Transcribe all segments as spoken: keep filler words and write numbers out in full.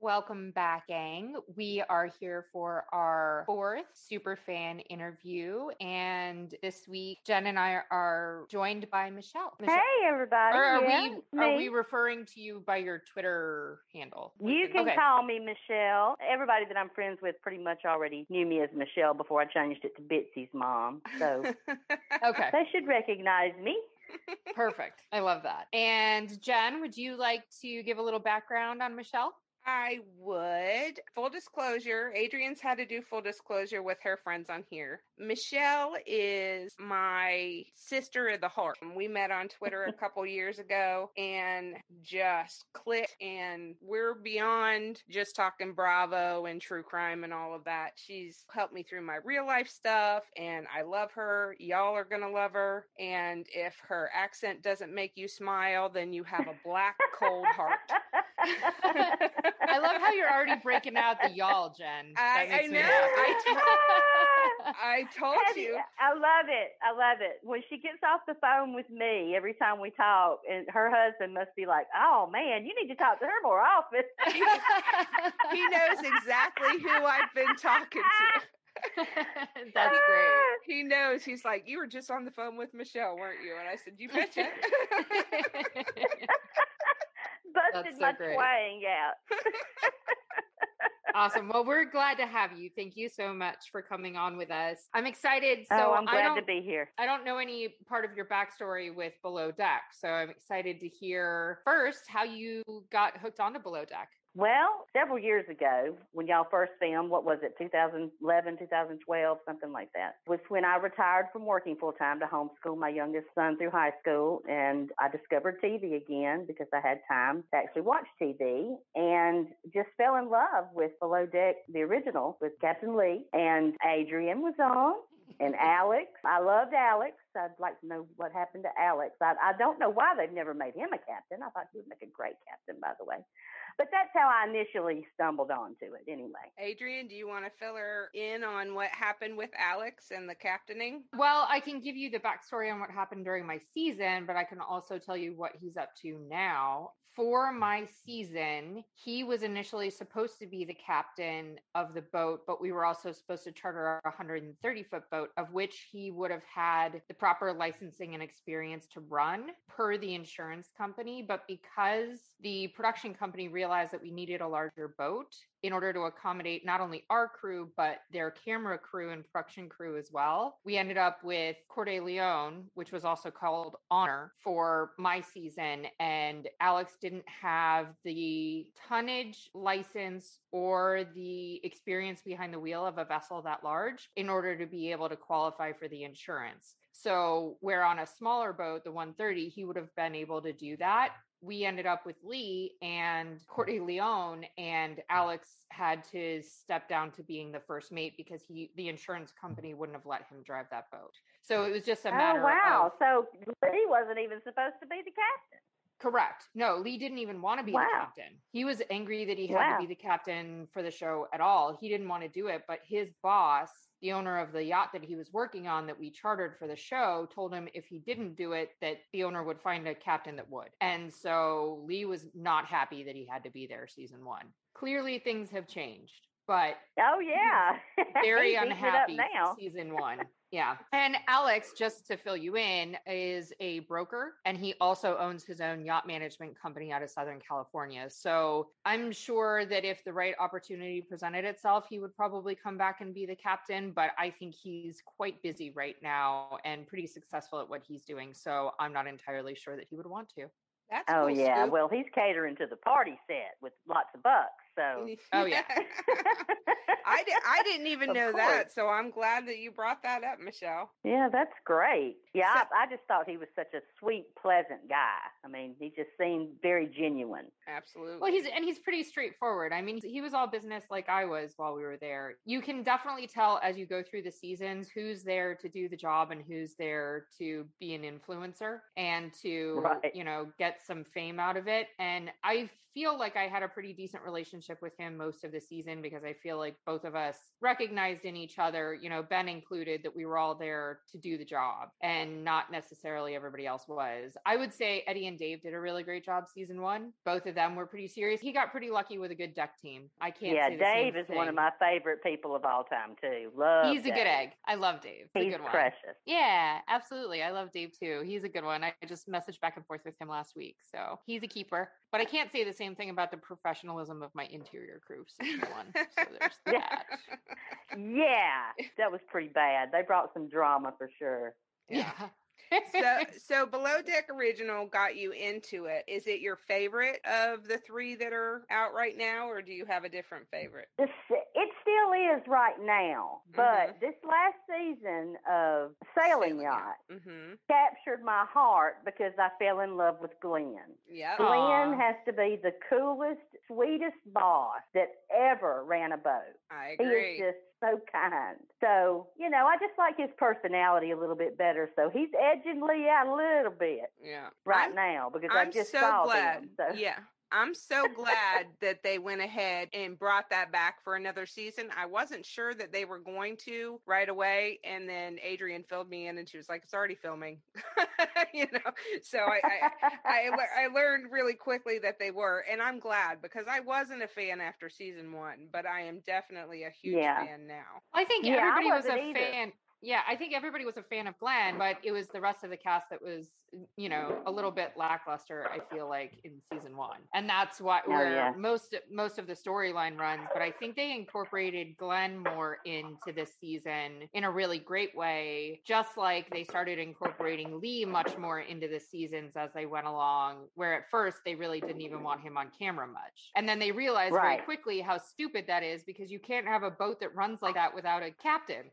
Welcome back, gang. We are here for our fourth Superfan interview. And this week, Jen and I are joined by Michelle. Michelle. Hey, everybody. Or are, yeah, we, are we referring to you by your Twitter handle? You can okay. call me Michelle. Everybody that I'm friends with pretty much already knew me as Michelle before I changed it to Bitsy's mom. So okay, they should recognize me. Perfect. I love that. And Jen, would you like to give a little background on Michelle? I would. Full disclosure, Adrian's had to do full disclosure with her friends on here. Michelle is my sister of the heart. We met on Twitter a couple years ago and just clicked, and we're beyond just talking Bravo and true crime and all of that. She's helped me through my real life stuff, and I love her. Y'all are going to love her. And if her accent doesn't make you smile, then you have a black, cold heart. I love how you're already breaking out the y'all, Jen. I, I know. I, t- I told Heavy. you. I love it. I love it. When she gets off the phone with me, every time we talk, and her husband must be like, oh, man, you need to talk to her more often. He knows exactly who I've been talking to. That's great. He knows. He's like, you were just on the phone with Michelle, weren't you? And I said, you betcha. Busted so my twang out. Awesome. Well, we're glad to have you. Thank you so much for coming on with us. I'm excited. So oh, I'm glad to be here. I don't know any part of your backstory with Below Deck, so I'm excited to hear first how you got hooked onto Below Deck. Well, several years ago, when y'all first filmed, what was it, two thousand eleven, two thousand twelve, something like that, was when I retired from working full-time to homeschool my youngest son through high school, and I discovered T V again because I had time to actually watch T V, and just fell in love with Below Deck, the original, with Captain Lee, and Adrian was on, and Alex. I loved Alex. I'd like to know what happened to Alex. I, I don't know why they've never made him a captain. I thought he would make a great captain, by the way. But that's how I initially stumbled onto it anyway. Adrian, do you want to fill her in on what happened with Alex and the captaining? Well, I can give you the backstory on what happened during my season, but I can also tell you what he's up to now. For my season, he was initially supposed to be the captain of the boat, but we were also supposed to charter a one hundred thirty foot boat, of which he would have had the proper licensing and experience to run per the insurance company. But because the production company realized that we needed a larger boat in order to accommodate not only our crew, but their camera crew and production crew as well, we ended up with Cordeleon, which was also called Honor, for my season. And Alex didn't have the tonnage license or the experience behind the wheel of a vessel that large in order to be able to qualify for the insurance. So where on a smaller boat, the one thirty, he would have been able to do that. We ended up with Lee and Cordeleon, and Alex had to step down to being the first mate because he, the insurance company wouldn't have let him drive that boat. So it was just a matter of... Oh, wow. Of, so Lee wasn't even supposed to be the captain. Correct. No, Lee didn't even want to be wow. the captain. He was angry that he had wow. to be the captain for the show at all. He didn't want to do it, but his boss, the owner of the yacht that he was working on that we chartered for the show, told him if he didn't do it, that the owner would find a captain that would. And so Lee was not happy that he had to be there season one. Clearly things have changed, but oh yeah, very unhappy season one. Yeah. And Alex, just to fill you in, is a broker, and he also owns his own yacht management company out of Southern California. So I'm sure that if the right opportunity presented itself, he would probably come back and be the captain, but I think he's quite busy right now and pretty successful at what he's doing. So I'm not entirely sure that he would want to. That's oh, cool, yeah. Scoop. Well, he's catering to the party set with lots of bucks. So, oh yeah, I di- I didn't even know that. So I'm glad that you brought that up, Michelle. Yeah, that's great. Yeah, so, I, I just thought he was such a sweet, pleasant guy. I mean, he just seemed very genuine. Absolutely. Well, he's and he's pretty straightforward. I mean, he was all business like I was while we were there. You can definitely tell as you go through the seasons who's there to do the job and who's there to be an influencer and to right. you know get some fame out of it. And I feel like I had a pretty decent relationship with him most of the season because I feel like both of us recognized in each other, you know, Ben included, that we were all there to do the job and not necessarily everybody else was. I would say Eddie and Dave did a really great job season one. Both of them were pretty serious. He got pretty lucky with a good deck team. I can't yeah, say the Dave same is thing. One of my favorite people of all time too. Love He's Dave. A good egg. I love Dave. He's, He's a good precious. One. Yeah, absolutely. I love Dave too. He's a good one. I just messaged back and forth with him last week. So he's a keeper. But I can't say the same thing about the professionalism of my interior crew season one. So there's that. Yeah, that was pretty bad. They brought some drama for sure. Yeah. so, so Below Deck Original got you into it. Is it your favorite of the three that are out right now, or do you have a different favorite? It's, it still is right now, but mm-hmm. this last season of Sailing Yacht mm-hmm. captured my heart because I fell in love with Glenn. Yep. Glenn Aww. Has to be the coolest, sweetest boss that ever ran a boat. I agree. He is just so kind. So, you know, I just like his personality a little bit better. So he's edging Lee out a little bit yeah. right I'm, now because I'm I just so saw glad. Him. So. Yeah. I'm so glad that they went ahead and brought that back for another season. I wasn't sure that they were going to right away. And then Adrian filled me in and she was like, it's already filming, you know? So I, I, I, I learned really quickly that they were, and I'm glad because I wasn't a fan after season one, but I am definitely a huge yeah. fan now. I think yeah, everybody I was a either. fan. Yeah, I think everybody was a fan of Glenn, but it was the rest of the cast that was, you know, a little bit lackluster, I feel like, in season one. And that's what oh, where yeah. most most of the storyline runs. But I think they incorporated Glenn more into this season in a really great way, just like they started incorporating Lee much more into the seasons as they went along, where at first they really didn't even want him on camera much. And then they realized right. very quickly how stupid that is because you can't have a boat that runs like that without a captain.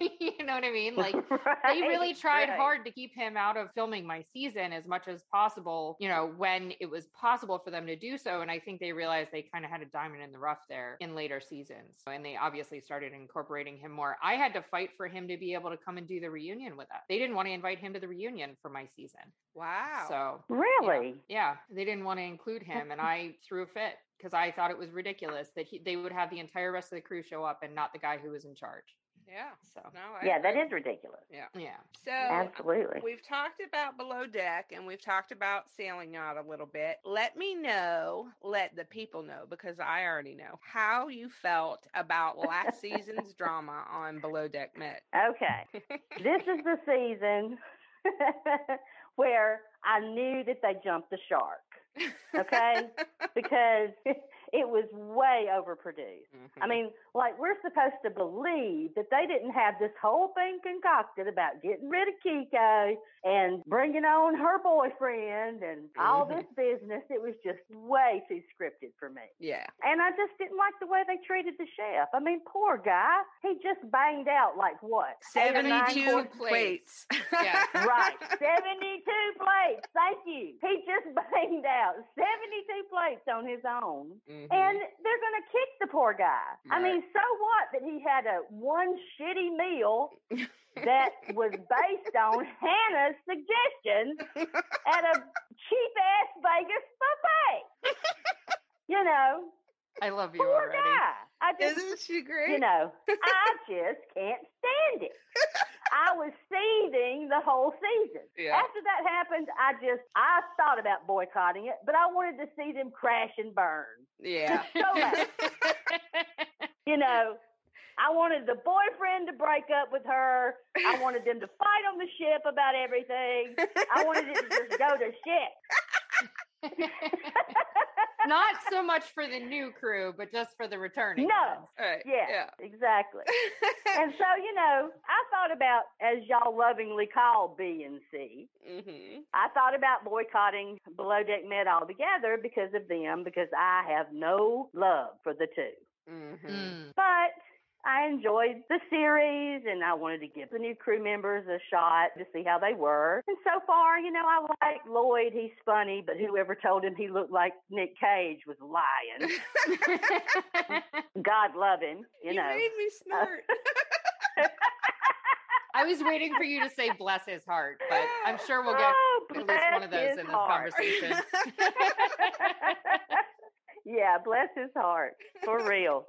You know? Know what I mean? Like right, they really tried right. hard to keep him out of filming my season as much as possible, you know, when it was possible for them to do so. And I think they realized they kind of had a diamond in the rough there in later seasons. And they obviously started incorporating him more. I had to fight for him to be able to come and do the reunion with us. They didn't want to invite him to the reunion for my season. Wow. So really? You know, yeah. They didn't want to include him. And I threw a fit. Because I thought it was ridiculous that he, they would have the entire rest of the crew show up and not the guy who was in charge. Yeah. So no, I yeah, agree. That is ridiculous. Yeah. Yeah. So absolutely. We've talked about Below Deck and we've talked about Sailing Yacht a little bit. Let me know, let the people know, because I already know how you felt about last season's drama on Below Deck Med. Okay. This is the season where I knew that they jumped the shark. Okay? Because it was way overproduced. Mm-hmm. I mean, like, we're supposed to believe that they didn't have this whole thing concocted about getting rid of Kiko and bringing on her boyfriend and mm-hmm. all this business. It was just way too scripted for me. Yeah. And I just didn't like the way they treated the chef. I mean, poor guy. He just banged out, like, what? seventy-two plates. Yeah. Right. seventy-two plates. Thank you. He just banged out seventy-two plates on his own. Mm-hmm. And they're going to kick the poor guy. Right. I mean, so what that he had a one shitty meal that was based on Hannah's suggestions at a cheap-ass Vegas buffet. You know. I love you poor already. Guy. I just, Isn't she great? You know, I just can't stand it. I was seething the whole season. Yeah. After that happened, I just, I thought about boycotting it, but I wanted to see them crash and burn. Yeah. So you know, I wanted the boyfriend to break up with her. I wanted them to fight on the ship about everything. I wanted it to just go to shit. Not so much for the new crew, but just for the returning. No. Right. Yeah, yeah, exactly. And so, you know, I thought about, as y'all lovingly call B and C, mm-hmm. I thought about boycotting Below Deck Med altogether because of them, because I have no love for the two. Mm-hmm. But I enjoyed the series, and I wanted to give the new crew members a shot to see how they were. And so far, you know, I like Lloyd. He's funny, but whoever told him he looked like Nick Cage was lying. God love him, you, you know. You made me snort. I was waiting for you to say bless his heart, but I'm sure we'll get oh, at least one of those in this heart. Conversation. Yeah, bless his heart, for real.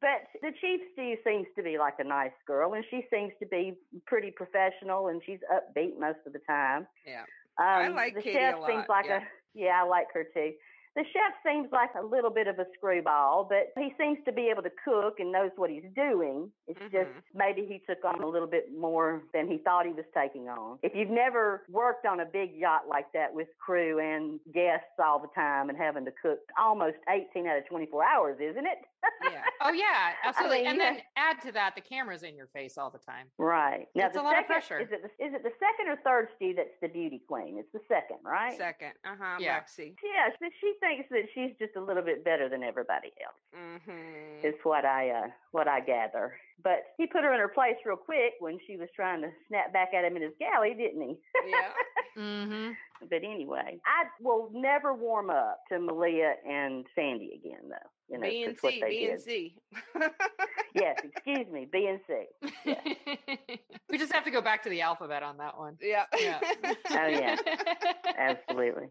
But the Chief Stew seems to be like a nice girl, and she seems to be pretty professional, and she's upbeat most of the time. Yeah, um, I like the Katie chef a lot. Seems like yeah. a yeah, I like her too. The chef seems like a little bit of a screwball, but he seems to be able to cook and knows what he's doing. It's mm-hmm. just maybe he took on a little bit more than he thought he was taking on. If you've never worked on a big yacht like that with crew and guests all the time and having to cook almost eighteen out of twenty-four hours, isn't it? Yeah. Oh, yeah, absolutely. I mean, and yeah. then add to that, the camera's in your face all the time. Right. Now, it's a lot second, of pressure. Is it, the, is it the second or third stew that's the beauty queen? It's the second, right? Second. Uh-huh. Yeah. Lexi. Yeah, she, she thinks that she's just a little bit better than everybody else. Mm-hmm. Is what I, uh, what I gather. But he put her in her place real quick when she was trying to snap back at him in his galley, didn't he? Yeah. Mm-hmm. But anyway, I will never warm up to Malia and Sandy again, though. You know, B and C, B and C. Yes, excuse me, B and C. Yeah. We just have to go back to the alphabet on that one. Yeah. Yeah. Oh, yeah. Absolutely.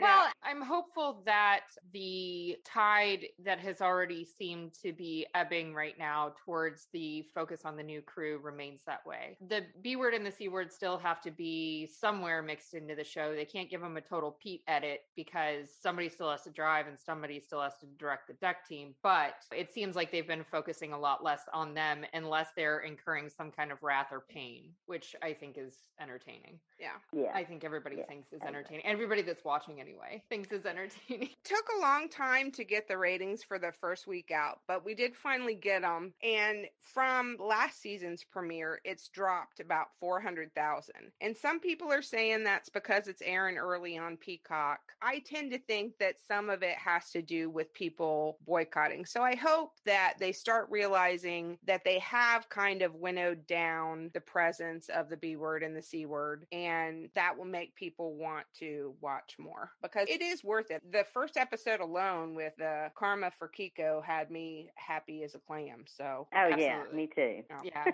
Well, I'm hopeful that the tide that has already seemed to be ebbing right now towards the focus on the new crew remains that way. The B word and the C word still have to be somewhere mixed into the show. They can't give them a total Pete edit because somebody still has to drive and somebody still has to direct the deck team, but it seems like they've been focusing a lot less on them unless they're incurring some kind of wrath or pain, which I think is entertaining. Yeah. Yeah. I think everybody yeah. thinks is entertaining. Everybody that's watching anyway thinks is entertaining. Took a long time to get the ratings for the first week out, but we did finally get them. And from last season's premiere, it's dropped about four hundred thousand. And some people are saying that's because it's airing early on Peacock. I tend to think that some of it has to do with people boycotting. So I hope that they start realizing that they have kind of winnowed down the presence of the B word and the C word, and that will make people want to watch more because it is worth it. The first episode alone with the karma for Kiko had me happy as a clam. So, oh, absolutely. Yeah, me too. Oh. Yeah.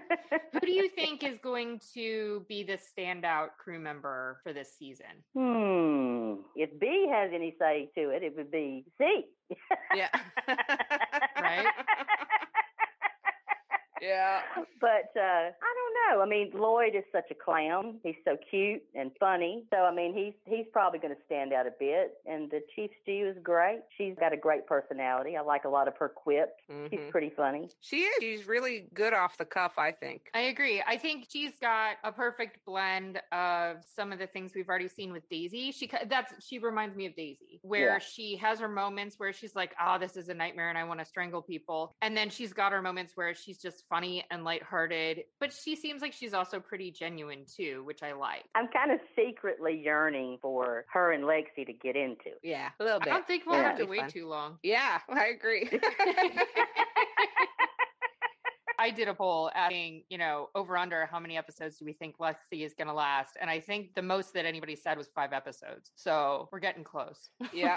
Who do you think is going to be the standout crew member for this season? Hmm. If B has any say to it, it would be C. Yeah. Right. Yeah. But uh, I don't know. I mean, Lloyd is such a clown. He's so cute and funny. So, I mean, he's he's probably going to stand out a bit. And the Chief Stew is great. She's got a great personality. I like a lot of her quips. Mm-hmm. She's pretty funny. She is. She's really good off the cuff, I think. I agree. I think she's got a perfect blend of some of the things we've already seen with Daisy. She that's she reminds me of Daisy, where yeah. she has her moments where she's like, oh, this is a nightmare and I want to strangle people. And then she's got her moments where she's just funny and lighthearted, but she seems like she's also pretty genuine too, which I like. I'm kind of secretly yearning for her and Lexi to get into. Yeah, a little bit. I don't think we'll yeah, have to wait fun. Too long. Yeah, I agree. I did a poll asking, you know, over under, how many episodes do we think Lexi is going to last? And I think the most that anybody said was five episodes. So we're getting close. Yeah.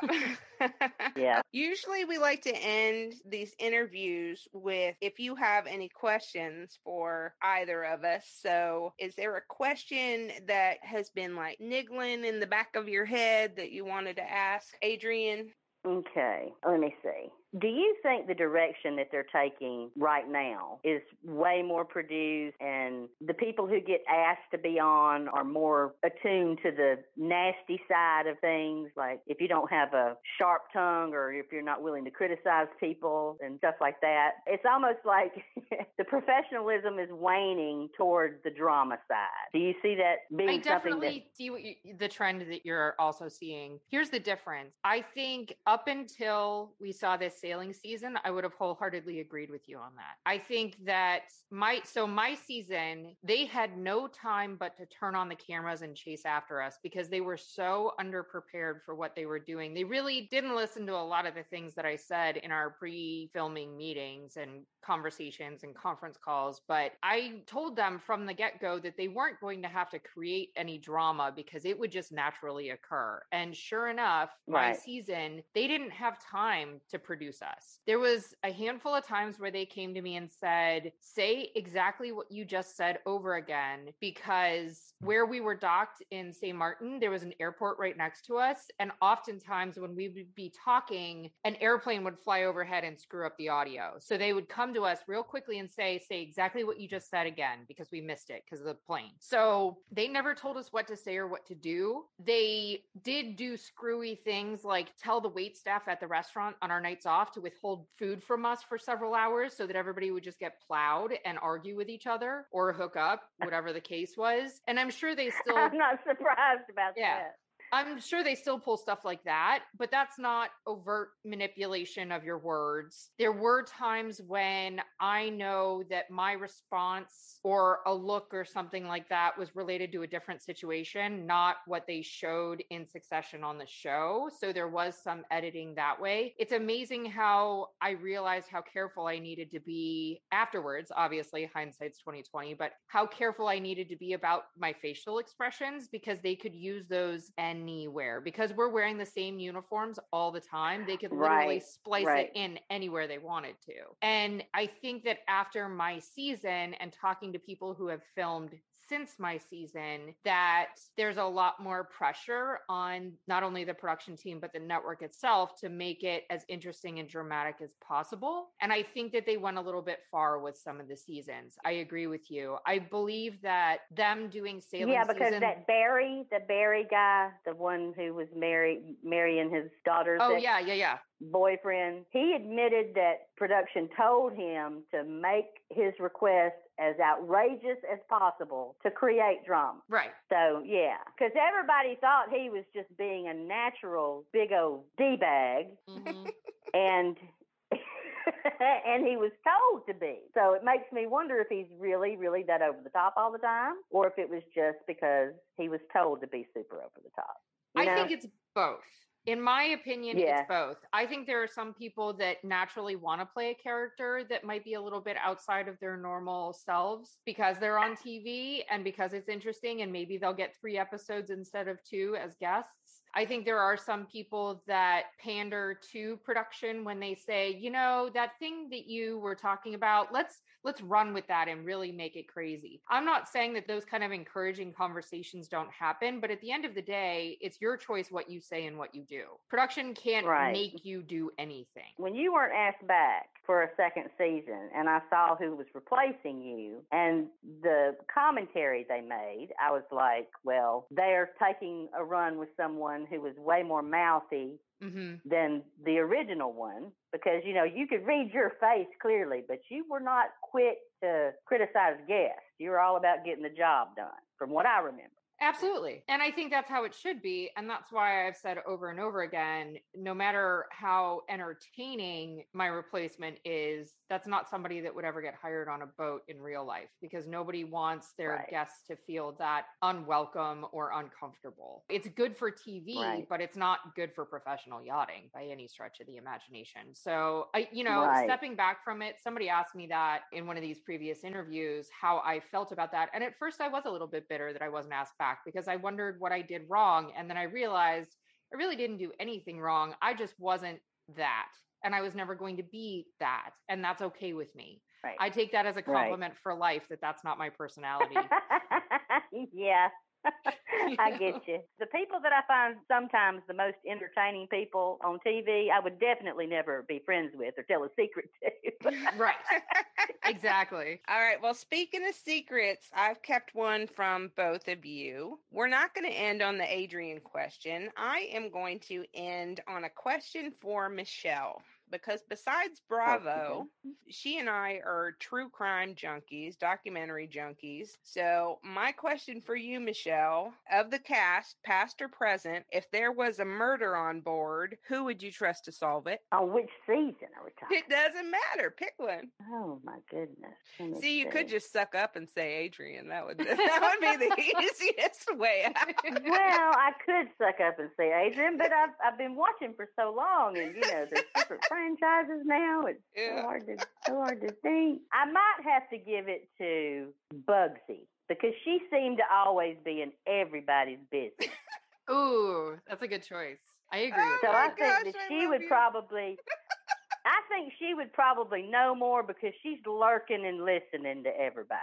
Yeah. Usually we like to end these interviews with, if you have any questions for either of us. So is there a question that has been like niggling in the back of your head that you wanted to ask Adrian? Okay. Let me see. Do you think the direction that they're taking right now is way more produced, and the people who get asked to be on are more attuned to the nasty side of things? Like if you don't have a sharp tongue or if you're not willing to criticize people and stuff like that, it's almost like the professionalism is waning toward the drama side. Do you see that being I definitely something that- see what you, the trend that you're also seeing. Here's the difference. I think up until we saw this sailing season, I would have wholeheartedly agreed with you on that. I think that my, so my season, they had no time but to turn on the cameras and chase after us because they were so underprepared for what they were doing. They really didn't listen to a lot of the things that I said in our pre-filming meetings and conversations and conference calls. But I told them from the get-go that they weren't going to have to create any drama because it would just naturally occur. And sure enough, right. My season, they didn't have time to produce us. There was a handful of times where they came to me and said, say exactly what you just said over again, because where we were docked in Saint Martin, there was an airport right next to us. And oftentimes when we would be talking, an airplane would fly overhead and screw up the audio. So they would come to us real quickly and say, say exactly what you just said again, because we missed it because of the plane. So they never told us what to say or what to do. They did do screwy things like tell the waitstaff at the restaurant on our nights off to withhold food from us for several hours so that everybody would just get plowed and argue with each other or hook up, whatever the case was. And I'm sure they still... I'm not surprised about yeah. that. I'm sure they still pull stuff like that, but that's not overt manipulation of your words. There were times when I know that my response or a look or something like that was related to a different situation, not what they showed in succession on the show. So there was some editing that way. It's amazing how I realized how careful I needed to be afterwards. Obviously, hindsight's twenty twenty, but how careful I needed to be about my facial expressions because they could use those and anywhere because we're wearing the same uniforms all the time. They could literally right, splice right. it in anywhere they wanted to. And I think that after my season and talking to people who have filmed since my season, that there's a lot more pressure on not only the production team, but the network itself to make it as interesting and dramatic as possible. And I think that they went a little bit far with some of the seasons. I agree with you. I believe that them doing sailing yeah, because season, that Barry, the Barry guy, the one who was married, marrying his daughter's oh, ex- yeah, yeah, yeah. boyfriend, he admitted that production told him to make his request as outrageous as possible to create drama. Right. So, yeah. Because everybody thought he was just being a natural big old D-bag. Mm-hmm. And... and he was told to be. So it makes me wonder if he's really, really that over the top all the time, or if it was just because he was told to be super over the top. You know? I think it's both. In my opinion, yeah. it's both. I think there are some people that naturally want to play a character that might be a little bit outside of their normal selves because they're on T V and because it's interesting, and maybe they'll get three episodes instead of two as guests. I think there are some people that pander to production when they say, you know, that thing that you were talking about, let's let's run with that and really make it crazy. I'm not saying that those kind of encouraging conversations don't happen, but at the end of the day, it's your choice what you say and what you do. Production can't right. make you do anything. When you weren't asked back for a second season and I saw who was replacing you and the commentary they made, I was like, well, they're taking a run with someone who was way more mouthy mm-hmm. than the original one, because, you know, you could read your face clearly, but you were not quick to criticize guests. You were all about getting the job done, from what I remember. Absolutely. And I think that's how it should be. And that's why I've said over and over again, no matter how entertaining my replacement is, that's not somebody that would ever get hired on a boat in real life, because nobody wants their right. guests to feel that unwelcome or uncomfortable. It's good for T V, right. but it's not good for professional yachting by any stretch of the imagination. So, I, you know, right. stepping back from it, somebody asked me that in one of these previous interviews, how I felt about that. And at first I was a little bit bitter that I wasn't asked back, because I wondered what I did wrong. And then I realized I really didn't do anything wrong. I just wasn't that. And I was never going to be that. And that's okay with me. Right. I take that as a compliment right. for life, that that's not my personality. Yeah. I get you. The people that I find sometimes the most entertaining people on T V, I would definitely never be friends with or tell a secret to. Right. Exactly. All right. Well, speaking of secrets, I've kept one from both of you. We're not going to end on the Adrian question. I am going to end on a question for Michelle. Because besides Bravo, she and I are true crime junkies, documentary junkies. So my question for you, Michelle, of the cast, past or present, if there was a murder on board, who would you trust to solve it? On which season are we talking? It doesn't matter. Pick one. Oh, my goodness. See, you see. Could just suck up and say Adrian. That would that would be the easiest way out. Well, I could suck up and say Adrian, but I've, I've been watching for so long, and, you know, there's different franchises now. It's yeah. so hard to so hard to think. I might have to give it to Bugsy because she seemed to always be in everybody's business. Ooh, that's a good choice. I agree. Oh with so I gosh, think that I she would you. probably. I think she would probably know more because she's lurking and listening to everybody.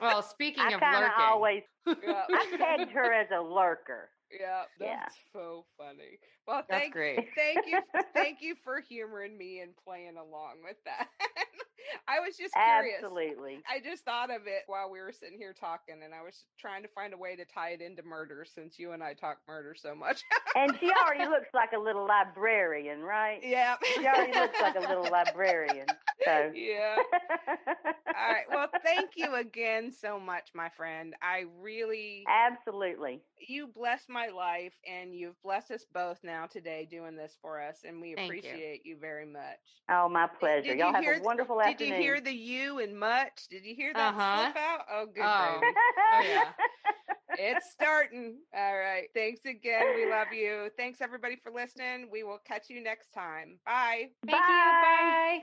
Well, speaking I of lurking, always, yeah. I pegged her as a lurker. Yeah, that's yeah. so funny. Well, that's thank, great. thank you, thank you for humoring me and playing along with that. I was just curious. Absolutely. I just thought of it while we were sitting here talking, and I was trying to find a way to tie it into murder since you and I talk murder so much. And she already looks like a little librarian, right? Yeah. She already looks like a little librarian. So. Yeah. All right. Well, thank you again so much, my friend. I really. Absolutely. You blessed my life, and you've blessed us both now today doing this for us, and we thank appreciate you. you very much. Oh, my pleasure. Did, did Y'all have a wonderful afternoon. Did you hear the you and much? Did you hear that uh-huh. slip out? Oh, good. Oh. oh, yeah. It's starting. All right. Thanks again. We love you. Thanks, everybody, for listening. We will catch you next time. Bye. Thank Bye. you. Bye.